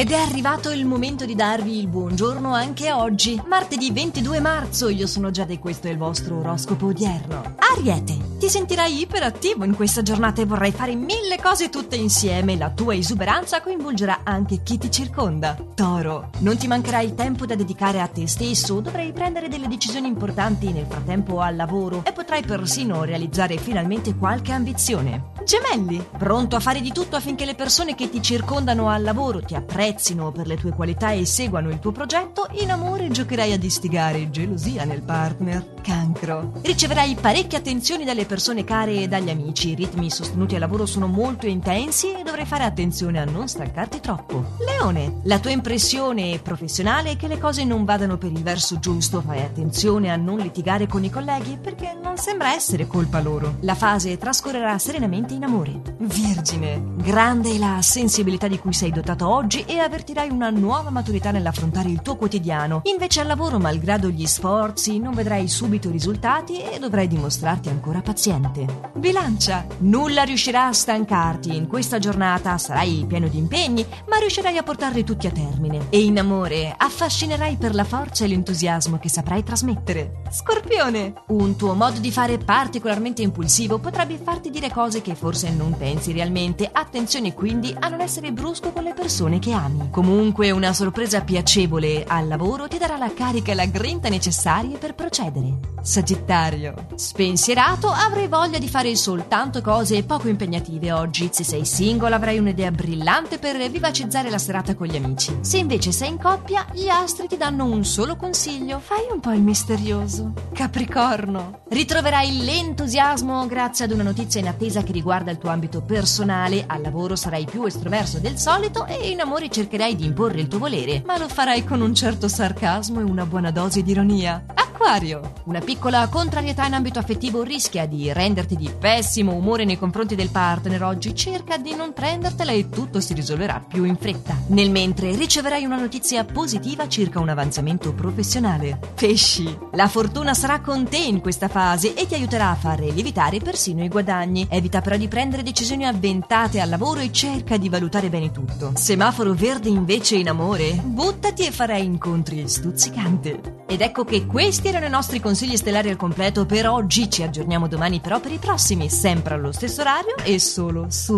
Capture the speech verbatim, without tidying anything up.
Ed è arrivato il momento di darvi il buongiorno anche oggi, martedì ventidue marzo. Io sono Giada e questo è il vostro oroscopo odierno. Ariete, ti sentirai iperattivo in questa giornata e vorrai fare mille cose tutte insieme. La tua esuberanza coinvolgerà anche chi ti circonda. Toro, non ti mancherà il tempo da dedicare a te stesso, dovrai prendere delle decisioni importanti nel frattempo al lavoro e potrai persino realizzare finalmente qualche ambizione. Gemelli, pronto a fare di tutto affinché le persone che ti circondano al lavoro ti apprezzino per le tue qualità e seguano il tuo progetto. In amore giocherai a istigare gelosia nel partner. Cancro, riceverai parecchie attenzioni dalle persone care e dagli amici. I ritmi sostenuti al lavoro sono molto intensi e dovrai fare attenzione a non stancarti troppo. Leone, la tua impressione professionale è che le cose non vadano per il verso giusto. Fai attenzione a non litigare con i colleghi perché non sembra essere colpa loro. La fase trascorrerà serenamente in amore. Vergine, grande è la sensibilità di cui sei dotato oggi e avvertirai una nuova maturità nell'affrontare il tuo quotidiano. Invece al lavoro, malgrado gli sforzi, non vedrai subito risultati e dovrai dimostrarti ancora paziente. Bilancia, nulla riuscirà a stancarti in questa giornata, sarai pieno di impegni ma riuscirai a portarli tutti a termine. E in amore affascinerai per la forza e l'entusiasmo che saprai trasmettere. Scorpione, un tuo modo di fare particolarmente impulsivo potrebbe farti dire cose che forse non pensi realmente. Attenzione quindi a non essere brusco con le persone che ami. Comunque una sorpresa piacevole al lavoro ti darà la carica e la grinta necessarie per procedere. Sagittario, spensierato, avrai voglia di fare soltanto cose poco impegnative oggi. Se sei single avrai un'idea brillante per vivacizzare la serata con gli amici. Se invece sei in coppia, gli astri ti danno un solo consiglio: fai un po' il misterioso. Capricorno, ritroverai l'entusiasmo grazie ad una notizia inattesa che riguarda il tuo ambito personale. Al lavoro sarai più estroverso del solito e in amore cercherai di imporre il tuo volere, ma lo farai con un certo sarcasmo e una buona dose di ironia. Acquario, una piccola contrarietà in ambito affettivo rischia di renderti di pessimo umore nei confronti del partner oggi. Cerca di non prendertela e tutto si risolverà più in fretta. Nel mentre riceverai una notizia positiva circa un avanzamento professionale. Pesci, la fortuna sarà con te in questa fase e ti aiuterà a fare lievitare persino i guadagni. Evita però di prendere decisioni avventate al lavoro e cerca di valutare bene tutto. Semaforo verde invece in amore, buttati e farai incontri stuzzicanti. Ed ecco che questi erano i nostri consigli stellari al completo per oggi. Ci aggiorniamo domani però per i prossimi, sempre allo stesso orario e solo su